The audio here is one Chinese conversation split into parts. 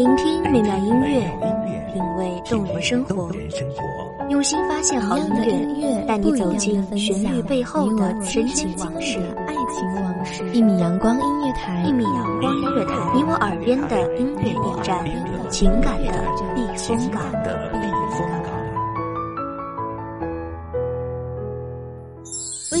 聆听美妙音乐，品味动人生活，用心发现好音乐，带你走进旋律背后的深情往事。一米阳光音乐台，你我耳边的音乐驿站，情感的避风港。微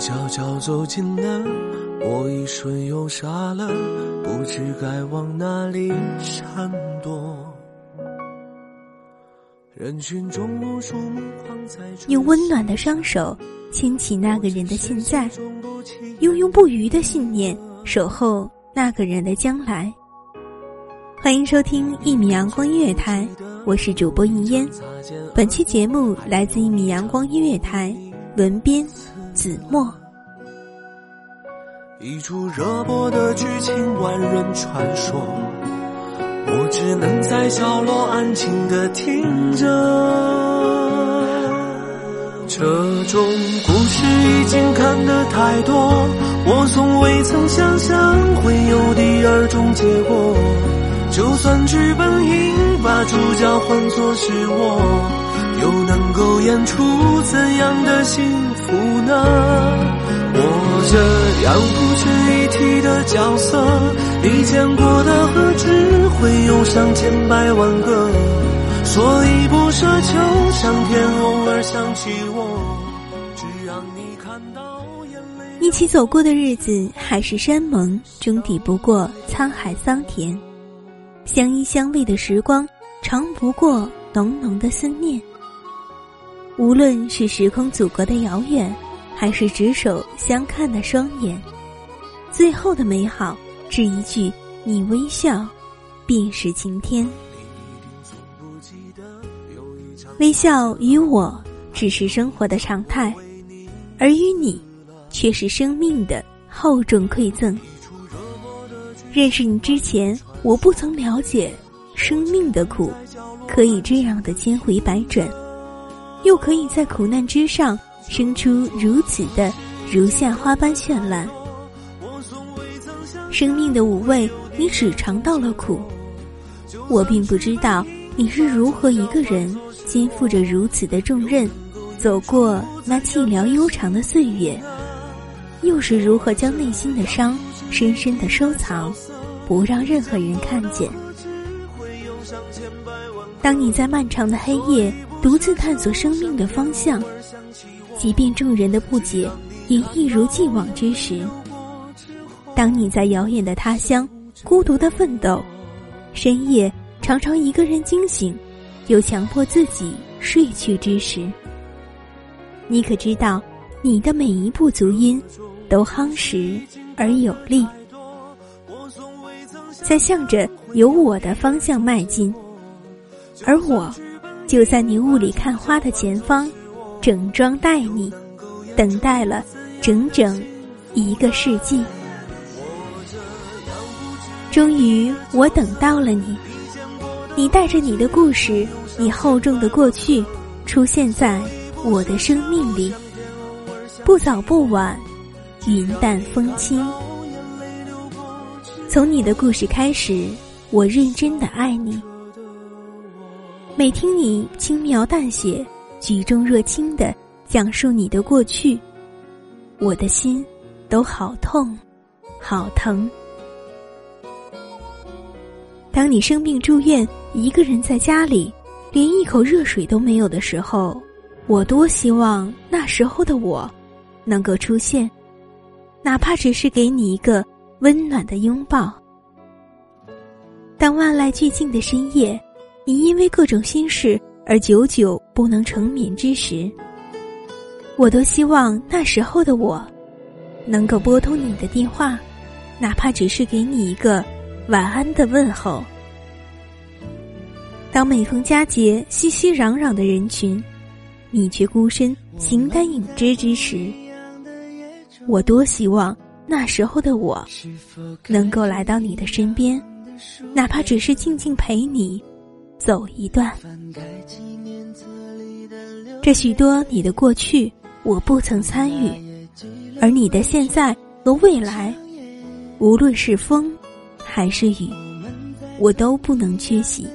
悄悄走近了，我一瞬又傻了，不知该往哪里闪躲。人群中无数目光在追，用温暖的双手牵起那个人的现在，用永不渝的信念守候那个人的将来。欢迎收听一米阳光音乐台，我是主播云烟。本期节目来自一米阳光音乐台，文编子墨。一出热播的剧情，万人传说，我只能在角落安静地听着。这种故事已经看得太多，我从未曾想象会有第二种结果。就算剧本应把主角换作是我，又能够演出怎样的幸福呢？我这样不值一提的角色，你见过的何止会有上千百万个，所以不奢求上天偶尔想起我，只让你看到眼泪。一起走过的日子，海誓山盟，终抵不过沧海桑田。相依相偎的时光，尝不过浓浓的思念。无论是时空阻隔的遥远，还是执手相看的双眼，最后的美好，只一句你微笑，便是晴天。微笑与我只是生活的常态，而与你却是生命的厚重馈赠。认识你之前，我不曾了解生命的苦可以这样的千回百转，又可以在苦难之上生出如此的如夏花般绚烂。生命的五味，你只尝到了苦。我并不知道你是如何一个人肩负着如此的重任，走过那寂寥悠长的岁月，又是如何将内心的伤深深的收藏，不让任何人看见。当你在漫长的黑夜独自探索生命的方向，即便众人的不解也一如既往之时，当你在遥远的他乡孤独的奋斗，深夜常常一个人惊醒又强迫自己睡去之时，你可知道你的每一步足音都夯实而有力，在向着有我的方向迈进。而我就在你雾里看花的前方，整装待你，等待了整整一个世纪。终于我等到了你，你带着你的故事，你厚重的过去，出现在我的生命里，不早不晚，云淡风轻。从你的故事开始，我认真的爱你。每听你轻描淡写，举重若轻地讲述你的过去，我的心都好痛好疼。当你生病住院，一个人在家里，连一口热水都没有的时候，我多希望那时候的我能够出现，哪怕只是给你一个温暖的拥抱。当万籁俱静的深夜，你因为各种心事而久久不能成眠之时，我都希望那时候的我能够拨通你的电话，哪怕只是给你一个晚安的问候。当每逢佳节熙熙攘攘的人群，你却孤身形单影只之时，我多希望那时候的我能够来到你的身边，哪怕只是静静陪你走一段。这许多你的过去我不曾参与，而你的现在和未来，无论是风还是雨，我都不能缺席。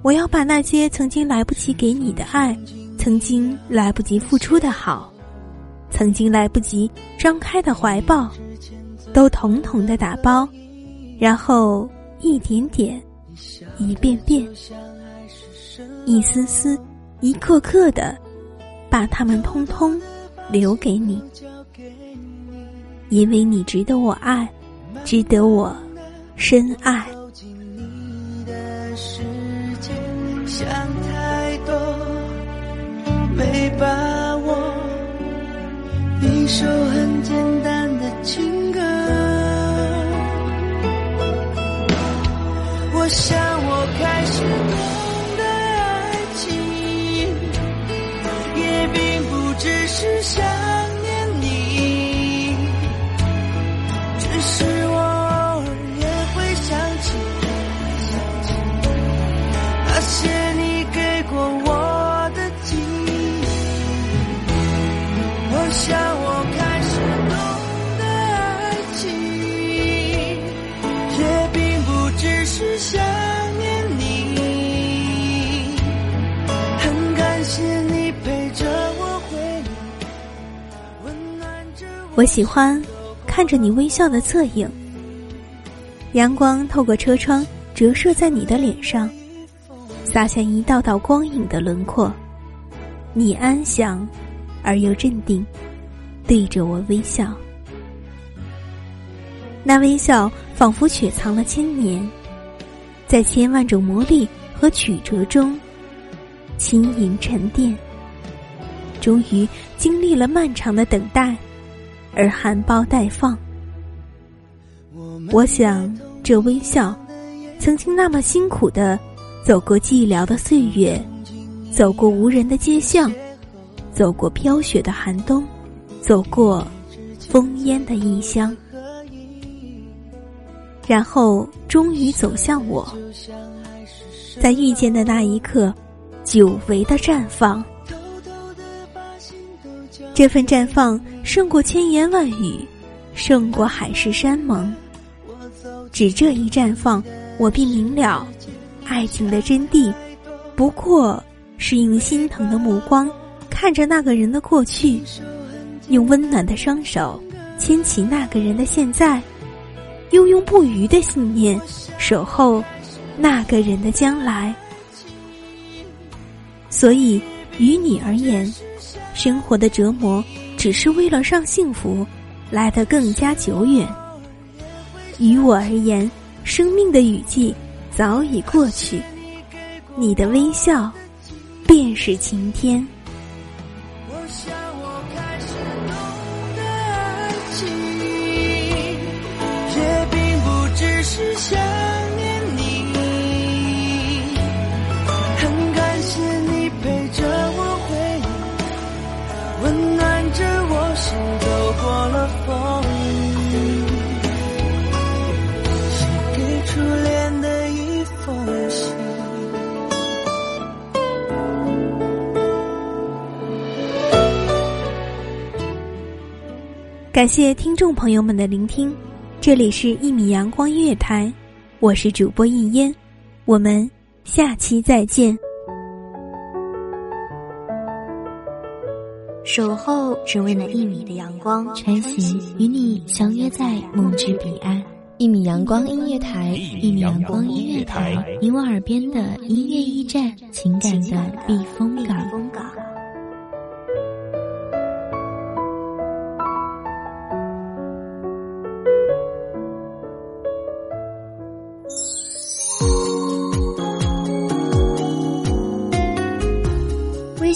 我要把那些曾经来不及给你的爱，曾经来不及付出的好，曾经来不及张开的怀抱，都统统的打包，然后一点点，一遍遍，一丝丝，一刻刻的，把它们通通留给你。因为你值得我爱，值得我深爱。想太多没把握，一首很简单的情歌，我想我开始懂得爱情也并不只是想念你，只是我偶尔也会想起那些你给过我的记忆。我想我开始懂得爱情也并不只是想念你，很感谢你陪着我回忆，温暖着我。我喜欢看着你微笑的侧影，阳光透过车窗折射在你的脸上，洒下一道道光影的轮廓，你安详而又镇定，对着我微笑。那微笑仿佛雪藏了千年，在千万种磨砺和曲折中轻盈沉淀，终于经历了漫长的等待而含苞待放。我想这微笑曾经那么辛苦的走过寂寥的岁月，走过无人的街巷，走过飘雪的寒冬，走过烽烟的异乡，然后终于走向我，在遇见的那一刻久违的绽放。这份绽放胜过千言万语，胜过海誓山盟，只这一绽放，我便明了爱情的真谛，不过是用心疼的目光看着那个人的过去，用温暖的双手牵起那个人的现在，又用不渝的信念守候那个人的将来。所以于你而言，生活的折磨只是为了让幸福来得更加久远，于我而言，生命的雨季早已过去，你的微笑便是晴天。我想我开始懂得爱情也并不只是想念你，很感谢你陪着我回忆，温暖着我心，走过了风雨，也给初恋的放心。感谢听众朋友们的聆听，这里是一米阳光音乐台，我是主播应烟，我们下期再见。守候只为那一米的阳光，穿行与你相约在梦之彼岸。1米阳光音乐台，1米阳光音乐台，你我耳边的音乐驿站，情感的避风港。微